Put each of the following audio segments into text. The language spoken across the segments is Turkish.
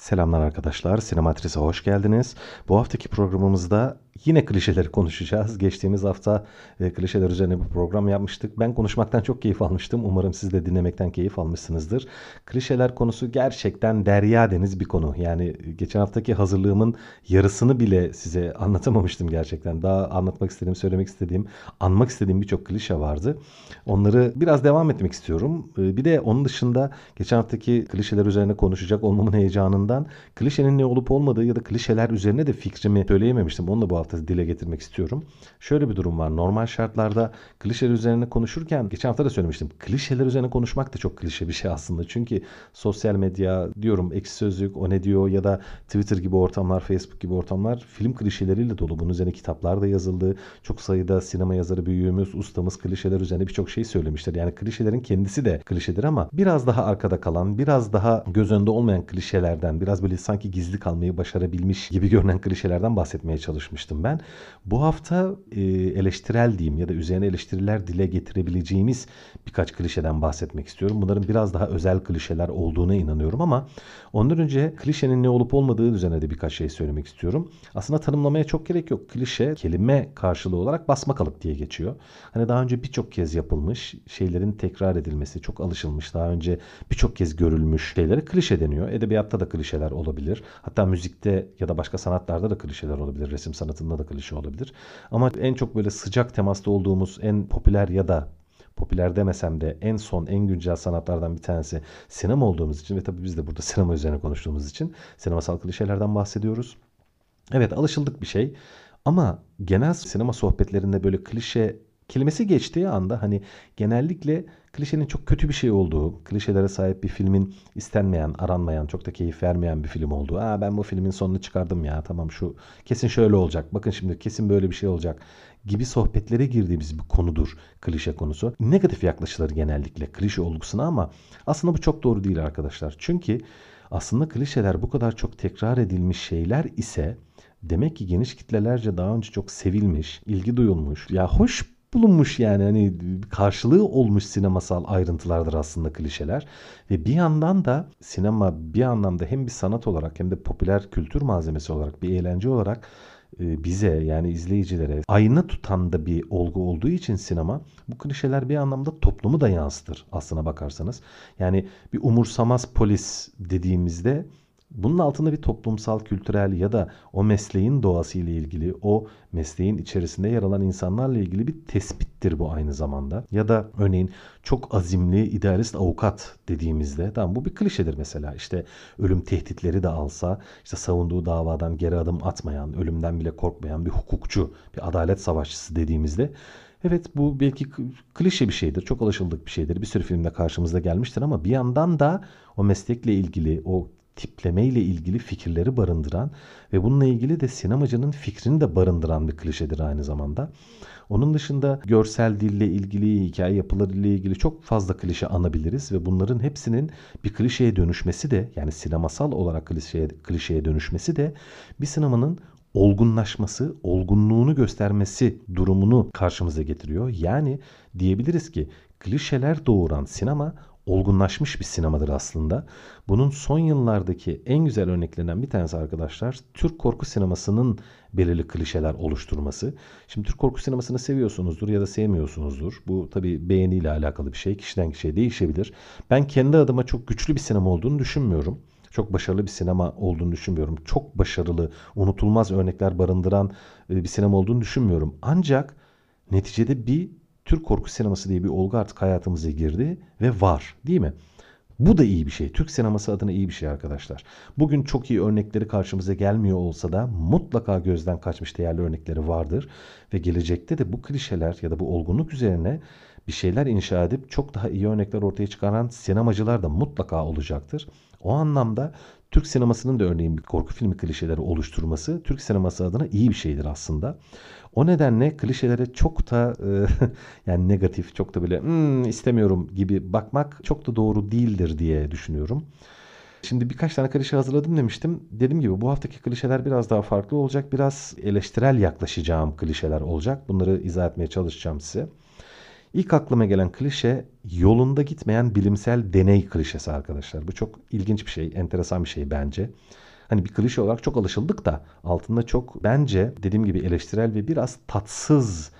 Selamlar arkadaşlar, Sinematrice'e hoş geldiniz. Bu haftaki programımızda yine klişeleri konuşacağız. Geçtiğimiz hafta klişeler üzerine bir program yapmıştık. Ben konuşmaktan çok keyif almıştım. Umarım siz de dinlemekten keyif almışsınızdır. Klişeler konusu gerçekten derya deniz bir konu. Yani geçen haftaki hazırlığımın yarısını bile size anlatamamıştım gerçekten. Daha anlatmak istediğim, söylemek istediğim, anmak istediğim birçok klişe vardı. Onları biraz devam etmek istiyorum. Bir de onun dışında geçen haftaki klişeler üzerine konuşacak olmamın heyecanından klişenin ne olup olmadığı ya da klişeler üzerine de fikrimi söyleyememiştim. Onu da bu hafta dile getirmek istiyorum. Şöyle bir durum var. Normal şartlarda klişeler üzerine konuşurken, geçen hafta da söylemiştim, klişeler üzerine konuşmak da çok klişe bir şey aslında. Çünkü sosyal medya diyorum, Ekşi Sözlük, Onedio ya da Twitter gibi ortamlar, Facebook gibi ortamlar film klişeleriyle dolu. Bunun üzerine kitaplar da yazıldı. Çok sayıda sinema yazarı büyüğümüz, ustamız klişeler üzerine birçok şey söylemiştir. Yani klişelerin kendisi de klişedir ama biraz daha arkada kalan, biraz daha göz önünde olmayan klişelerden, biraz böyle sanki gizli kalmayı başarabilmiş gibi görünen klişelerden bahsetmeye çalışmıştım ben. Bu hafta eleştirel diyeyim ya da üzerine eleştiriler dile getirebileceğimiz birkaç klişeden bahsetmek istiyorum. Bunların biraz daha özel klişeler olduğuna inanıyorum ama ondan önce klişenin ne olup olmadığı üzerine de birkaç şey söylemek istiyorum. Aslında tanımlamaya çok gerek yok. Klişe kelime karşılığı olarak basmakalıp diye geçiyor. Hani daha önce birçok kez yapılmış şeylerin tekrar edilmesi, çok alışılmış, daha önce birçok kez görülmüş şeylere klişe deniyor. Edebiyatta da klişeler olabilir. Hatta müzikte ya da başka sanatlarda da klişeler olabilir. Resim sanatı da klişe olabilir. Ama en çok böyle sıcak temasta olduğumuz, en popüler ya da popüler demesem de en son, en güncel sanatlardan bir tanesi sinema olduğumuz için ve tabii biz de burada sinema üzerine konuştuğumuz için sinemasal klişelerden bahsediyoruz. Evet, alışıldık bir şey ama genel sinema sohbetlerinde böyle klişe kelimesi geçtiği anda hani genellikle klişenin çok kötü bir şey olduğu, klişelere sahip bir filmin istenmeyen, aranmayan, çok da keyif vermeyen bir film olduğu. Ben bu filmin sonunu çıkardım ya, tamam şu kesin şöyle olacak, bakın şimdi kesin böyle bir şey olacak gibi sohbetlere girdiğimiz bir konudur klişe konusu. Negatif yaklaşılır genellikle klişe olgusuna ama aslında bu çok doğru değil arkadaşlar. Çünkü aslında klişeler bu kadar çok tekrar edilmiş şeyler ise demek ki geniş kitlelerce daha önce çok sevilmiş, ilgi duyulmuş, ya hoş bulunmuş, yani hani karşılığı olmuş sinemasal ayrıntılardır aslında klişeler. Ve bir yandan da sinema bir anlamda hem bir sanat olarak hem de popüler kültür malzemesi olarak, bir eğlence olarak bize, yani izleyicilere ayna tutan da bir olgu olduğu için sinema, bu klişeler bir anlamda toplumu da yansıtır aslına bakarsanız. Yani bir umursamaz polis dediğimizde bunun altında bir toplumsal, kültürel ya da o mesleğin doğasıyla ilgili, o mesleğin içerisinde yer alan insanlarla ilgili bir tespittir bu aynı zamanda. Ya da örneğin çok azimli, idealist avukat dediğimizde, tamam bu bir klişedir mesela. İşte ölüm tehditleri de alsa, işte savunduğu davadan geri adım atmayan, ölümden bile korkmayan bir hukukçu, bir adalet savaşçısı dediğimizde, evet bu belki klişe bir şeydir, çok alışıldık bir şeydir, bir sürü filmde karşımıza gelmiştir ama bir yandan da o meslekle ilgili, o tipleme ile ilgili fikirleri barındıran ve bununla ilgili de sinemacının fikrini de barındıran bir klişedir aynı zamanda. Onun dışında görsel dille ilgili, hikaye yapılarıyla ilgili çok fazla klişe anabiliriz ve bunların hepsinin bir klişeye dönüşmesi de, yani sinemasal olarak klişeye dönüşmesi de bir sinemanın olgunlaşması, olgunluğunu göstermesi durumunu karşımıza getiriyor. Yani diyebiliriz ki klişeler doğuran sinema olgunlaşmış bir sinemadır aslında. Bunun son yıllardaki en güzel örneklerinden bir tanesi arkadaşlar, Türk korku sinemasının belirli klişeler oluşturması. Şimdi Türk korku sinemasını seviyorsunuzdur ya da sevmiyorsunuzdur. Bu tabii beğeniyle alakalı bir şey. Kişiden kişiye değişebilir. Ben kendi adıma çok güçlü bir sinema olduğunu düşünmüyorum. Çok başarılı bir sinema olduğunu düşünmüyorum. Çok başarılı, unutulmaz örnekler barındıran bir sinema olduğunu düşünmüyorum. Ancak neticede bir Türk korku sineması diye bir olgu artık hayatımıza girdi ve var, değil mi? Bu da iyi bir şey. Türk sineması adına iyi bir şey arkadaşlar. Bugün çok iyi örnekleri karşımıza gelmiyor olsa da mutlaka gözden kaçmış değerli örnekleri vardır. Ve gelecekte de bu klişeler ya da bu olgunluk üzerine bir şeyler inşa edip çok daha iyi örnekler ortaya çıkaran sinemacılar da mutlaka olacaktır. O anlamda Türk sinemasının da örneğin bir korku filmi klişeleri oluşturması Türk sineması adına iyi bir şeydir aslında. O nedenle klişelere çok da yani negatif, çok da böyle istemiyorum gibi bakmak çok da doğru değildir diye düşünüyorum. Şimdi birkaç tane klişe hazırladım demiştim. Dediğim gibi bu haftaki klişeler biraz daha farklı olacak. Biraz eleştirel yaklaşacağım klişeler olacak. Bunları izah etmeye çalışacağım size. İlk aklıma gelen klişe yolunda gitmeyen bilimsel deney klişesi arkadaşlar. Bu çok ilginç bir şey, enteresan bir şey bence. Hani bir klişe olarak çok alışıldık da altında çok bence dediğim gibi eleştirel ve biraz tatsız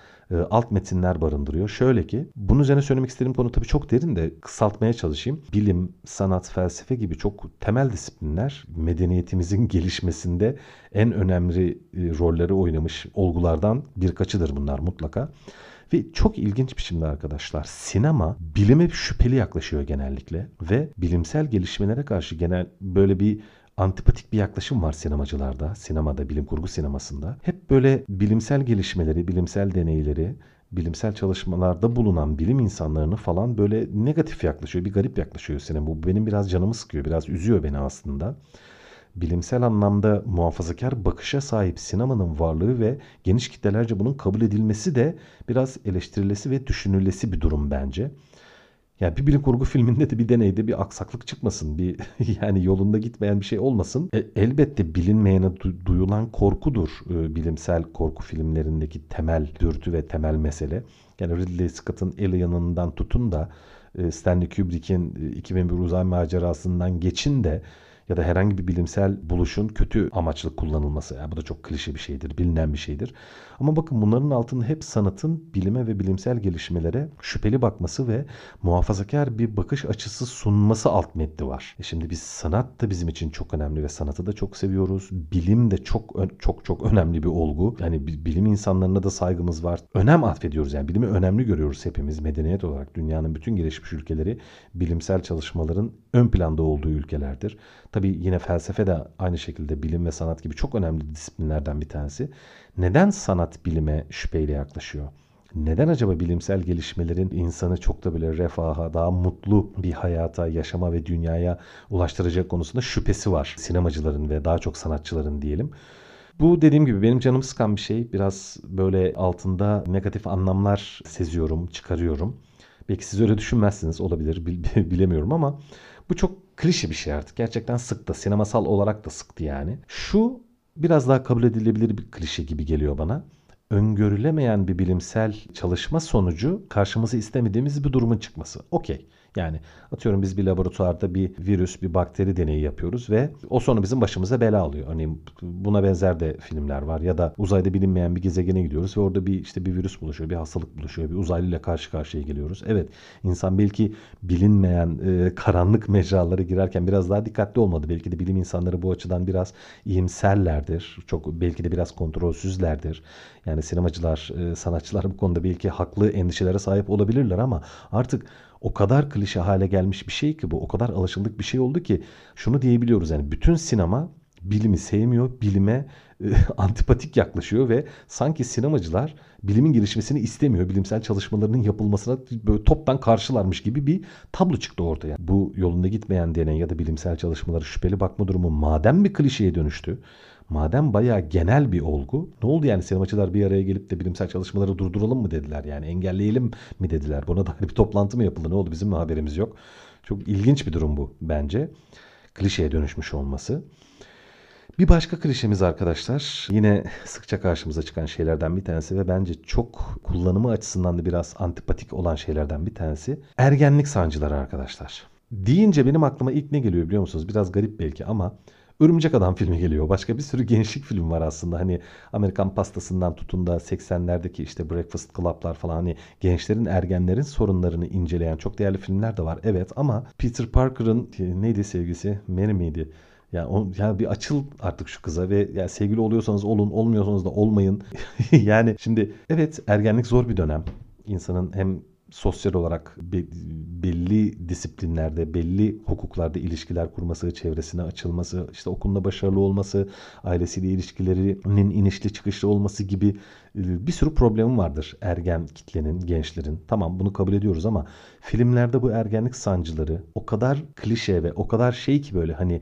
alt metinler barındırıyor. Şöyle ki bunun üzerine söylemek istediğim konu tabii çok derin de kısaltmaya çalışayım. Bilim, sanat, felsefe gibi çok temel disiplinler medeniyetimizin gelişmesinde en önemli rolleri oynamış olgulardan birkaçıdır bunlar mutlaka. Ve çok ilginç biçimde arkadaşlar sinema bilime şüpheli yaklaşıyor genellikle ve bilimsel gelişmelere karşı genel böyle bir antipatik bir yaklaşım var sinemacılarda, sinemada, bilim kurgu sinemasında. Hep böyle bilimsel gelişmeleri, bilimsel deneyleri, bilimsel çalışmalarda bulunan bilim insanlarını falan böyle negatif yaklaşıyor, bir garip yaklaşıyor sinema. Bu benim biraz canımı sıkıyor, biraz üzüyor beni aslında. Bilimsel anlamda muhafazakar bakışa sahip sinemanın varlığı ve geniş kitlelerce bunun kabul edilmesi de biraz eleştirilesi ve düşünülesi bir durum bence. Yani bir bilim kurgu filminde de bir deneyde bir aksaklık çıkmasın, bir yani yolunda gitmeyen bir şey olmasın. Elbette bilinmeyene duyulan korkudur bilimsel korku filmlerindeki temel dürtü ve temel mesele. Yani Ridley Scott'ın Alien'ından tutun da Stanley Kubrick'in 2001 Uzay Macerası'ndan geçin de ya da herhangi bir bilimsel buluşun kötü amaçlı kullanılması. Yani bu da çok klişe bir şeydir, bilinen bir şeydir. Ama bakın bunların altında hep sanatın bilime ve bilimsel gelişmelere şüpheli bakması ve muhafazakar bir bakış açısı sunması alt metni var. Şimdi biz sanat da bizim için çok önemli ve sanatı da çok seviyoruz. Bilim de çok önemli bir olgu. Yani bilim insanlarına da saygımız var. Önem atfediyoruz yani bilimi önemli görüyoruz hepimiz medeniyet olarak. Dünyanın bütün gelişmiş ülkeleri bilimsel çalışmaların ön planda olduğu ülkelerdir. Tabii yine felsefe de aynı şekilde bilim ve sanat gibi çok önemli disiplinlerden bir tanesi. Neden sanat bilime şüpheyle yaklaşıyor? Neden acaba bilimsel gelişmelerin insanı çok da böyle refaha, daha mutlu bir hayata, yaşama ve dünyaya ulaştıracak konusunda şüphesi var sinemacıların ve daha çok sanatçıların diyelim. Bu dediğim gibi benim canımı sıkan bir şey. Biraz böyle altında negatif anlamlar seziyorum, çıkarıyorum. Belki siz öyle düşünmezsiniz olabilir, bilemiyorum ama bu çok klişe bir şey artık. Gerçekten sıktı. Sinemasal olarak da sıktı yani. Şu biraz daha kabul edilebilir bir klişe gibi geliyor bana. Öngörülemeyen bir bilimsel çalışma sonucu karşımıza istemediğimiz bir durumun çıkması. Okey. Yani atıyorum biz bir laboratuvarda bir virüs, bir bakteri deneyi yapıyoruz ve o sonra bizim başımıza bela alıyor. Örneğin buna benzer de filmler var ya da uzayda bilinmeyen bir gezegene gidiyoruz ve orada bir virüs buluşuyor, bir hastalık buluşuyor, bir uzaylıyla karşı karşıya geliyoruz. Evet, insan belki bilinmeyen karanlık mecralara girerken biraz daha dikkatli olmadı. Belki de bilim insanları bu açıdan biraz iyimserlerdir. Belki de biraz kontrolsüzlerdir. Yani sinemacılar, sanatçılar bu konuda belki haklı endişelere sahip olabilirler ama artık o kadar klişe hale gelmiş bir şey ki bu. O kadar alışıldık bir şey oldu ki şunu diyebiliyoruz yani bütün sinema bilimi sevmiyor, bilime antipatik yaklaşıyor ve sanki sinemacılar bilimin gelişmesini istemiyor. Bilimsel çalışmalarının yapılmasına böyle toptan karşılarmış gibi bir tablo çıktı ortaya. Bu yolunda gitmeyen deney ya da bilimsel çalışmalara şüpheli bakma durumu madem bir klişeye dönüştü, madem bayağı genel bir olgu, ne oldu yani sinemacılar bir araya gelip de bilimsel çalışmaları durduralım mı dediler yani engelleyelim mi dediler. Buna dair bir toplantı mı yapıldı, ne oldu, bizim mi haberimiz yok. Çok ilginç bir durum bu bence. Klişeye dönüşmüş olması. Bir başka klişemiz arkadaşlar yine sıkça karşımıza çıkan şeylerden bir tanesi ve bence çok kullanımı açısından da biraz antipatik olan şeylerden bir tanesi ergenlik sancıları arkadaşlar. Deyince benim aklıma ilk ne geliyor biliyor musunuz? Biraz garip belki ama Örümcek Adam filmi geliyor. Başka bir sürü gençlik filmi var aslında. Hani Amerikan pastasından tutun da 80'lerdeki işte Breakfast Club'lar falan hani gençlerin, ergenlerin sorunlarını inceleyen çok değerli filmler de var. Evet ama Peter Parker'ın neydi sevgisi? Mary miydi? Yani bir açıl artık şu kıza ve yani sevgili oluyorsanız olun, olmuyorsanız da olmayın. Yani şimdi evet ergenlik zor bir dönem. İnsanın hem sosyal olarak belli disiplinlerde, belli hukuklarda ilişkiler kurması, çevresine açılması, işte okulunda başarılı olması, ailesiyle ilişkilerinin inişli çıkışlı olması gibi bir sürü problemi vardır ergen kitlenin, gençlerin. Tamam bunu kabul ediyoruz ama filmlerde bu ergenlik sancıları o kadar klişe ve o kadar şey ki böyle hani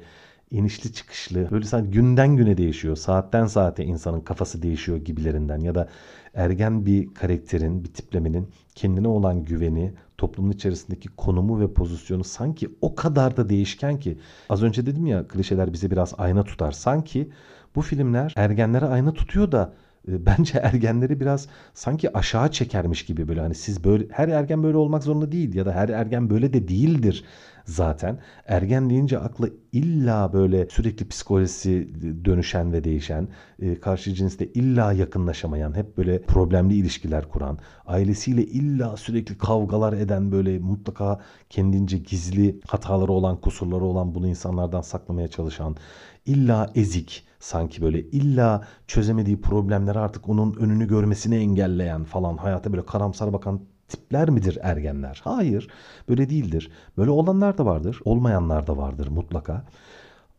inişli çıkışlı, böyle sanki günden güne değişiyor, saatten saate insanın kafası değişiyor gibilerinden ya da ergen bir karakterin, bir tiplemenin kendine olan güveni, toplumun içerisindeki konumu ve pozisyonu sanki o kadar da değişken ki az önce dedim ya klişeler bize biraz ayna tutar. Sanki bu filmler ergenlere ayna tutuyor da bence ergenleri biraz sanki aşağı çekermiş gibi böyle hani siz böyle her ergen böyle olmak zorunda değil ya da her ergen böyle de değildir zaten. Ergen deyince akla illa böyle sürekli psikolojisi dönüşen ve değişen, karşı cinsle illa yakınlaşamayan, hep böyle problemli ilişkiler kuran, ailesiyle illa sürekli kavgalar eden, böyle mutlaka kendince gizli hataları olan, kusurları olan, bunu insanlardan saklamaya çalışan, illa ezik, sanki böyle illa çözemediği problemleri artık onun önünü görmesini engelleyen falan, hayata böyle karamsar bakan tipler midir ergenler? Hayır, böyle değildir. Böyle olanlar da vardır, olmayanlar da vardır mutlaka.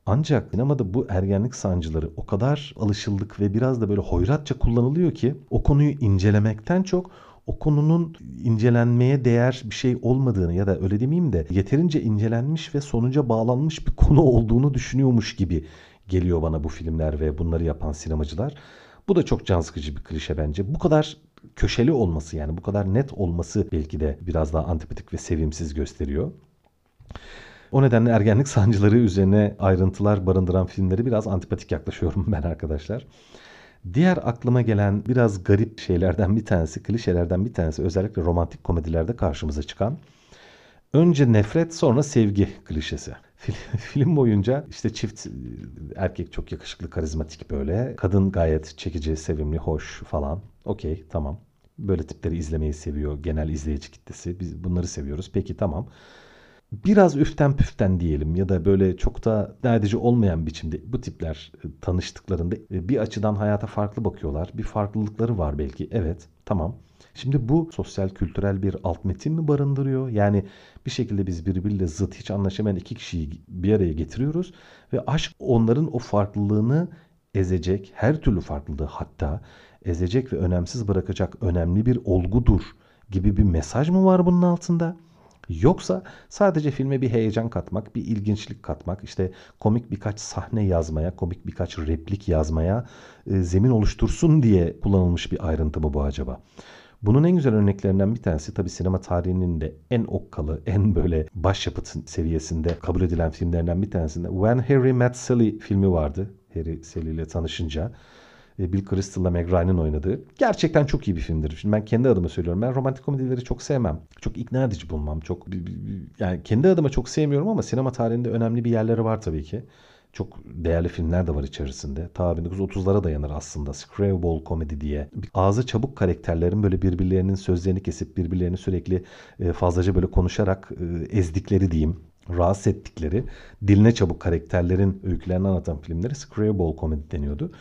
Ancak sinemada bu ergenlik sancıları o kadar alışıldık ve biraz da böyle hoyratça kullanılıyor ki o konuyu incelemekten çok o konunun incelenmeye değer bir şey olmadığını ya da öyle demeyeyim de yeterince incelenmiş ve sonuca bağlanmış bir konu olduğunu düşünüyormuş gibi geliyor bana bu filmler ve bunları yapan sinemacılar. Bu da çok can sıkıcı bir klişe bence. Bu kadar köşeli olması, yani bu kadar net olması belki de biraz daha antipatik ve sevimsiz gösteriyor. O nedenle ergenlik sancıları üzerine ayrıntılar barındıran filmleri biraz antipatik yaklaşıyorum ben arkadaşlar. Diğer aklıma gelen biraz garip şeylerden bir tanesi, klişelerden bir tanesi özellikle romantik komedilerde karşımıza çıkan önce nefret sonra sevgi klişesi. Film boyunca işte çift erkek çok yakışıklı, karizmatik böyle. Kadın gayet çekici, sevimli, hoş falan. Okey, tamam. Böyle tipleri izlemeyi seviyor genel izleyici kitlesi. Biz bunları seviyoruz. Peki, tamam. Biraz üften püften diyelim ya da böyle çok da değerli olmayan biçimde bu tipler tanıştıklarında bir açıdan hayata farklı bakıyorlar. Bir farklılıkları var belki. Evet, tamam. Şimdi bu sosyal kültürel bir alt metin mi barındırıyor? Yani bir şekilde biz birbiriyle zıt, hiç anlaşamayan iki kişiyi bir araya getiriyoruz ve aşk onların o farklılığını ezecek, her türlü farklılığı hatta ezecek ve önemsiz bırakacak önemli bir olgudur gibi bir mesaj mı var bunun altında? Yoksa sadece filme bir heyecan katmak, bir ilginçlik katmak, işte komik birkaç sahne yazmaya, komik birkaç replik yazmaya zemin oluştursun diye kullanılmış bir ayrıntı mı bu acaba? Bunun en güzel örneklerinden bir tanesi tabii sinema tarihinin de en okkalı, en böyle başyapıt seviyesinde kabul edilen filmlerinden bir tanesinde When Harry Met Sally filmi vardı. Harry Sally ile tanışınca Bill Crystal ile Meg Ryan'ın oynadığı. Gerçekten çok iyi bir filmdir. Şimdi ben kendi adıma söylüyorum. Ben romantik komedileri çok sevmem. Çok ikna edici bulmam. Çok yani kendi adıma çok sevmiyorum ama sinema tarihinde önemli bir yerleri var tabii ki. Çok değerli filmler de var içerisinde. Ta 1930'lara dayanır aslında. Screwball komedi diye. Ağzı çabuk karakterlerin böyle birbirlerinin sözlerini kesip birbirlerini sürekli fazlaca böyle konuşarak ezdikleri diyeyim. Rahatsız ettikleri, diline çabuk karakterlerin öykülerini anlatan filmleri Screwball komedi deniyordu.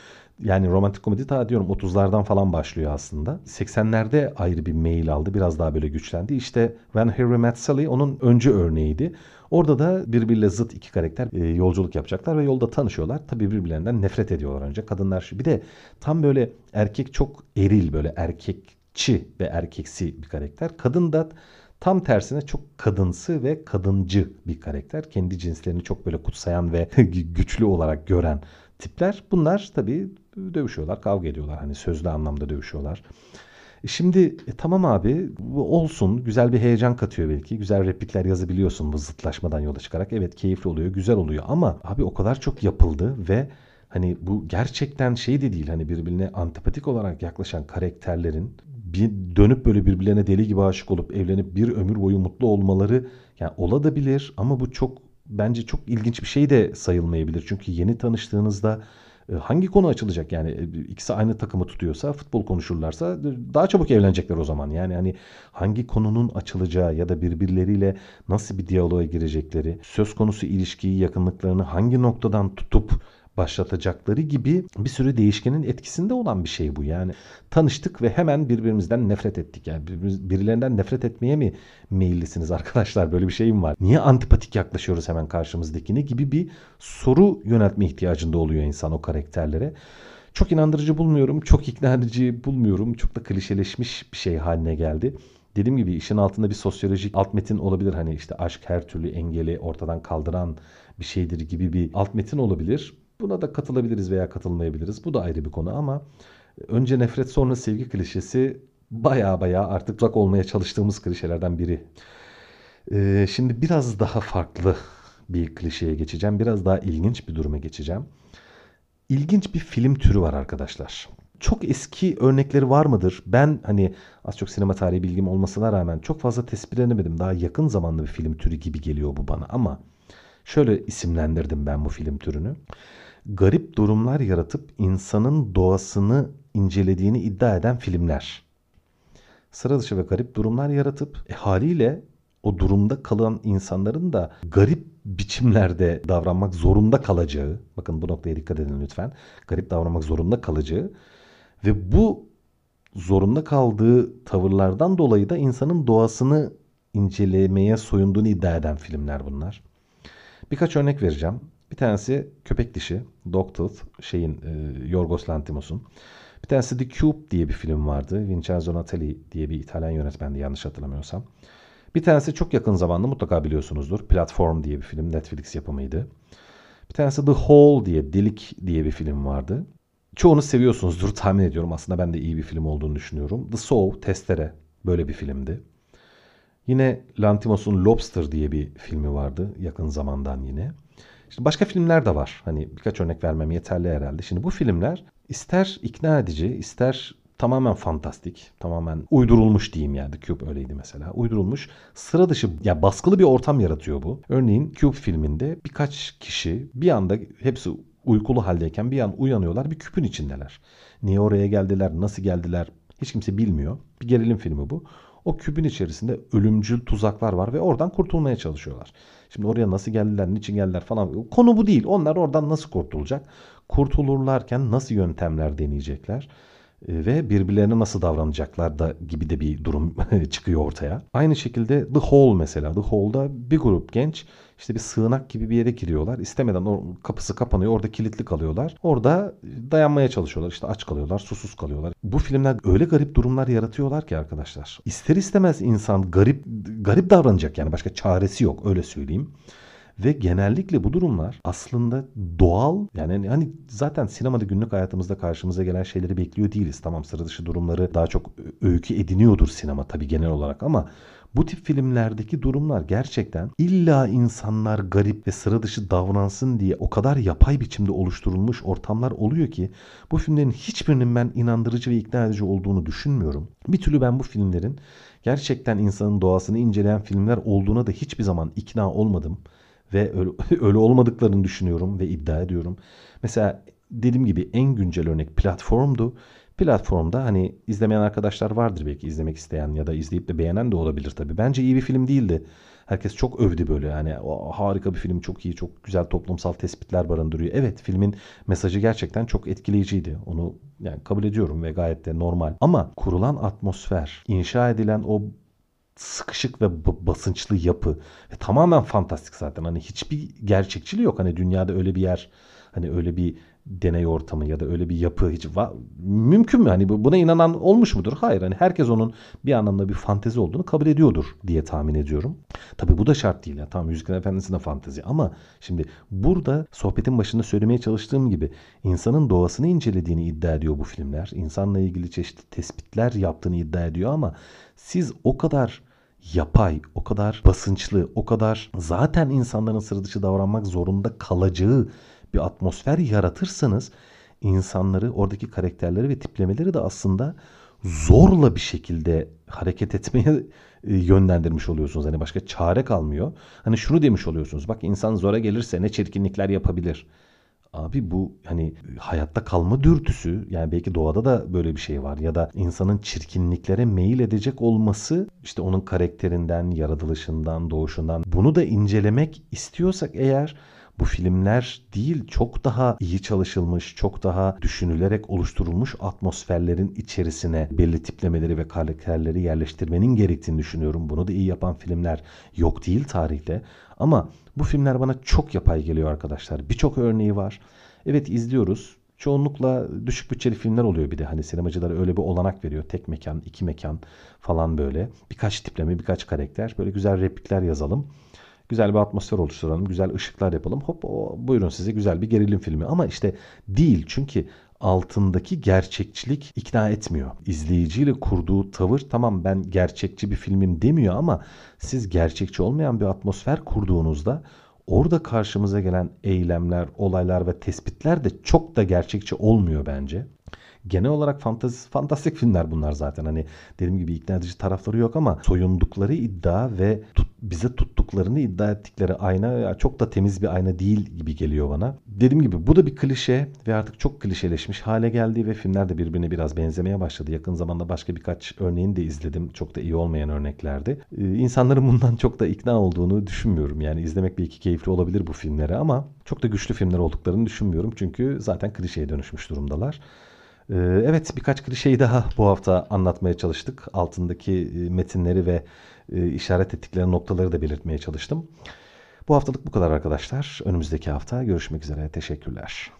Yani romantik komedi ta diyorum 30'lardan falan başlıyor aslında. 80'lerde ayrı bir meyil aldı. Biraz daha böyle güçlendi. İşte When Harry Met Sally onun öncü örneğiydi. Orada da birbiriyle zıt iki karakter yolculuk yapacaklar ve yolda tanışıyorlar. Tabii birbirlerinden nefret ediyorlar önce. Kadınlar bir de tam böyle erkek çok eril, böyle erkekçi ve erkeksi bir karakter. Kadın da tam tersine çok kadınsı ve kadıncı bir karakter. Kendi cinslerini çok böyle kutsayan ve güçlü olarak gören tipler. Bunlar tabii dövüşüyorlar, kavga ediyorlar. Hani sözlü anlamda dövüşüyorlar. Şimdi tamam abi, olsun, güzel bir heyecan katıyor belki. Güzel replikler yazabiliyorsun bu zıtlaşmadan yola çıkarak. Evet, keyifli oluyor, güzel oluyor ama abi o kadar çok yapıldı ve hani bu gerçekten şey de değil. Hani birbirine antipatik olarak yaklaşan karakterlerin bir dönüp böyle birbirlerine deli gibi aşık olup evlenip bir ömür boyu mutlu olmaları yani olabilir ama bu çok bence çok ilginç bir şey de sayılmayabilir. Çünkü yeni tanıştığınızda hangi konu açılacak? Yani ikisi aynı takımı tutuyorsa, futbol konuşurlarsa daha çabuk evlenecekler o zaman. Yani hani hangi konunun açılacağı ya da birbirleriyle nasıl bir diyaloğa girecekleri, söz konusu ilişkiyi, yakınlıklarını hangi noktadan tutup başlatacakları gibi bir sürü değişkenin etkisinde olan bir şey bu. Yani tanıştık ve hemen birbirimizden nefret ettik. Yani birilerinden nefret etmeye mi meyillisiniz arkadaşlar? Böyle bir şeyim var. Niye antipatik yaklaşıyoruz hemen karşımızdakine gibi bir soru yöneltme ihtiyacında oluyor insan o karakterlere. Çok inandırıcı bulmuyorum. Çok ikna edici bulmuyorum. Çok da klişeleşmiş bir şey haline geldi. Dediğim gibi işin altında bir sosyolojik alt metin olabilir. Hani işte aşk her türlü engeli ortadan kaldıran bir şeydir gibi bir alt metin olabilir. Buna da katılabiliriz veya katılmayabiliriz. Bu da ayrı bir konu ama önce nefret sonra sevgi klişesi baya artık uzak olmaya çalıştığımız klişelerden biri. Şimdi biraz daha farklı bir klişeye geçeceğim. Biraz daha ilginç bir duruma geçeceğim. İlginç bir film türü var arkadaşlar. çok eski örnekleri var mıdır? Ben hani az çok sinema tarihi bilgim olmasına rağmen çok fazla tespit edemedim. Daha yakın zamanlı bir film türü gibi geliyor bu bana ama şöyle isimlendirdim ben bu film türünü. Garip durumlar yaratıp insanın doğasını incelediğini iddia eden filmler. Sıra dışı ve garip durumlar yaratıp haliyle o durumda kalan insanların da garip biçimlerde davranmak zorunda kalacağı, bakın bu noktaya dikkat edin lütfen, garip davranmak zorunda kalacağı ve bu zorunda kaldığı tavırlardan dolayı da insanın doğasını incelemeye soyunduğunu iddia eden filmler bunlar. Birkaç örnek vereceğim. Bir tanesi Köpek Dişi, Dogtooth, Yorgos Lanthimos'un. Bir tanesi The Cube diye bir film vardı. Vincenzo Natali diye bir İtalyan yönetmendi yanlış hatırlamıyorsam. Bir tanesi çok yakın zamanda mutlaka biliyorsunuzdur. Platform diye bir film, Netflix yapımıydı. Bir tanesi The Hole diye, Delik diye bir film vardı. Çoğunu seviyorsunuzdur tahmin ediyorum. Aslında ben de iyi bir film olduğunu düşünüyorum. The Saw, Testere böyle bir filmdi. Yine Lanthimos'un Lobster diye bir filmi vardı yakın zamandan yine. Şimdi başka filmler de var. Hani birkaç örnek vermem yeterli herhalde. Şimdi bu filmler ister ikna edici, ister tamamen fantastik, tamamen uydurulmuş diyeyim yani. The Cube öyleydi mesela. Uydurulmuş, sıra dışı, yani baskılı bir ortam yaratıyor bu. Örneğin Cube filminde birkaç kişi bir anda hepsi uykulu haldeyken bir an uyanıyorlar, bir küpün içindeler. Niye oraya geldiler, nasıl geldiler hiç kimse bilmiyor. Bir gerilim filmi bu. O kübün içerisinde ölümcül tuzaklar var ve oradan kurtulmaya çalışıyorlar. Şimdi oraya nasıl geldiler, niçin geldiler falan. Konu bu değil. Onlar oradan nasıl kurtulacak? Kurtulurlarken nasıl yöntemler deneyecekler? Ve birbirlerine nasıl davranacaklar da gibi de bir durum çıkıyor ortaya. Aynı şekilde The Hole mesela. The Hole'da bir grup genç işte bir sığınak gibi bir yere giriyorlar. İstemeden kapısı kapanıyor. Orada kilitli kalıyorlar. Orada dayanmaya çalışıyorlar. İşte aç kalıyorlar, susuz kalıyorlar. Bu filmler öyle garip durumlar yaratıyorlar ki arkadaşlar. İster istemez insan garip davranacak yani. Başka çaresi yok öyle söyleyeyim. Ve genellikle bu durumlar aslında doğal, yani hani zaten sinemada günlük hayatımızda karşımıza gelen şeyleri bekliyor değiliz. Tamam, sıra dışı durumları daha çok öykü ediniyordur sinema tabii genel olarak ama bu tip filmlerdeki durumlar gerçekten illa insanlar garip ve sıra dışı davransın diye o kadar yapay biçimde oluşturulmuş ortamlar oluyor ki bu filmlerin hiçbirinin ben inandırıcı ve ikna edici olduğunu düşünmüyorum. Bir türlü ben bu filmlerin gerçekten insanın doğasını inceleyen filmler olduğuna da hiçbir zaman ikna olmadım. Ve öyle olmadıklarını düşünüyorum ve iddia ediyorum. Mesela dediğim gibi en güncel örnek Platform'du. Platform'da hani izlemeyen arkadaşlar vardır belki, izlemek isteyen ya da izleyip de beğenen de olabilir tabii. Bence iyi bir film değildi. Herkes çok övdü böyle yani, harika bir film, çok iyi, çok güzel toplumsal tespitler barındırıyor. Evet, filmin mesajı gerçekten çok etkileyiciydi. Onu yani kabul ediyorum ve gayet de normal. Ama kurulan atmosfer, inşa edilen o sıkışık ve basınçlı yapı ve tamamen fantastik zaten. Hani hiçbir gerçekçiliği yok. Hani dünyada öyle bir yer, hani öyle bir deney ortamı ya da öyle bir yapı hiç mümkün mü? Hani buna inanan olmuş mudur? Hayır. Hani herkes onun bir anlamda bir fantezi olduğunu kabul ediyordur diye tahmin ediyorum. Tabii bu da şart değil. Yani tamam, Yüzüklerin Efendisi de fantezi ama şimdi burada sohbetin başında söylemeye çalıştığım gibi insanın doğasını incelediğini iddia ediyor bu filmler. İnsanla ilgili çeşitli tespitler yaptığını iddia ediyor ama siz o kadar yapay, o kadar basınçlı, o kadar zaten insanların sıra dışı davranmak zorunda kalacağı bir atmosfer yaratırsanız insanları, oradaki karakterleri ve tiplemeleri de aslında zorla bir şekilde hareket etmeye yönlendirmiş oluyorsunuz. Hani başka çare kalmıyor. Hani şunu demiş oluyorsunuz. Bak, insan zora gelirse ne çirkinlikler yapabilir. Abi bu hani hayatta kalma dürtüsü, yani belki doğada da böyle bir şey var ya da insanın çirkinliklere meyil edecek olması işte onun karakterinden, yaratılışından, doğuşundan, bunu da incelemek istiyorsak eğer bu filmler değil, çok daha iyi çalışılmış, çok daha düşünülerek oluşturulmuş atmosferlerin içerisine belli tiplemeleri ve karakterleri yerleştirmenin gerektiğini düşünüyorum. Bunu da iyi yapan filmler yok değil tarihte. Ama bu filmler bana çok yapay geliyor arkadaşlar. Birçok örneği var. Evet, izliyoruz. Çoğunlukla düşük bütçeli filmler oluyor bir de. Hani sinemacılara öyle bir olanak veriyor. Tek mekan, iki mekan falan böyle. Birkaç tipleme, birkaç karakter. Böyle güzel replikler yazalım. Güzel bir atmosfer oluşturalım. Güzel ışıklar yapalım. Hop, buyurun size güzel bir gerilim filmi. Ama işte değil. Çünkü altındaki gerçekçilik ikna etmiyor. İzleyiciyle kurduğu tavır, tamam ben gerçekçi bir filmim demiyor ama siz gerçekçi olmayan bir atmosfer kurduğunuzda orada karşımıza gelen eylemler, olaylar ve tespitler de çok da gerçekçi olmuyor bence. genel olarak fantastik filmler bunlar zaten. Hani dediğim gibi ikna edici tarafları yok ama soyundukları iddia ve bize tuttuklarını iddia ettikleri ayna çok da temiz bir ayna değil gibi geliyor bana. Dediğim gibi bu da bir klişe ve artık çok klişeleşmiş hale geldi ve filmler de birbirine biraz benzemeye başladı. Yakın zamanda başka birkaç örneğini de izledim. Çok da iyi olmayan örneklerdi. İnsanların bundan çok da ikna olduğunu düşünmüyorum. Yani izlemek belki keyifli olabilir bu filmleri ama çok da güçlü filmler olduklarını düşünmüyorum. Çünkü zaten klişeye dönüşmüş durumdalar. Evet, birkaç klişeyi daha bu hafta anlatmaya çalıştık. Altındaki metinleri ve işaret ettikleri noktaları da belirtmeye çalıştım. Bu haftalık bu kadar arkadaşlar. Önümüzdeki hafta görüşmek üzere. Teşekkürler.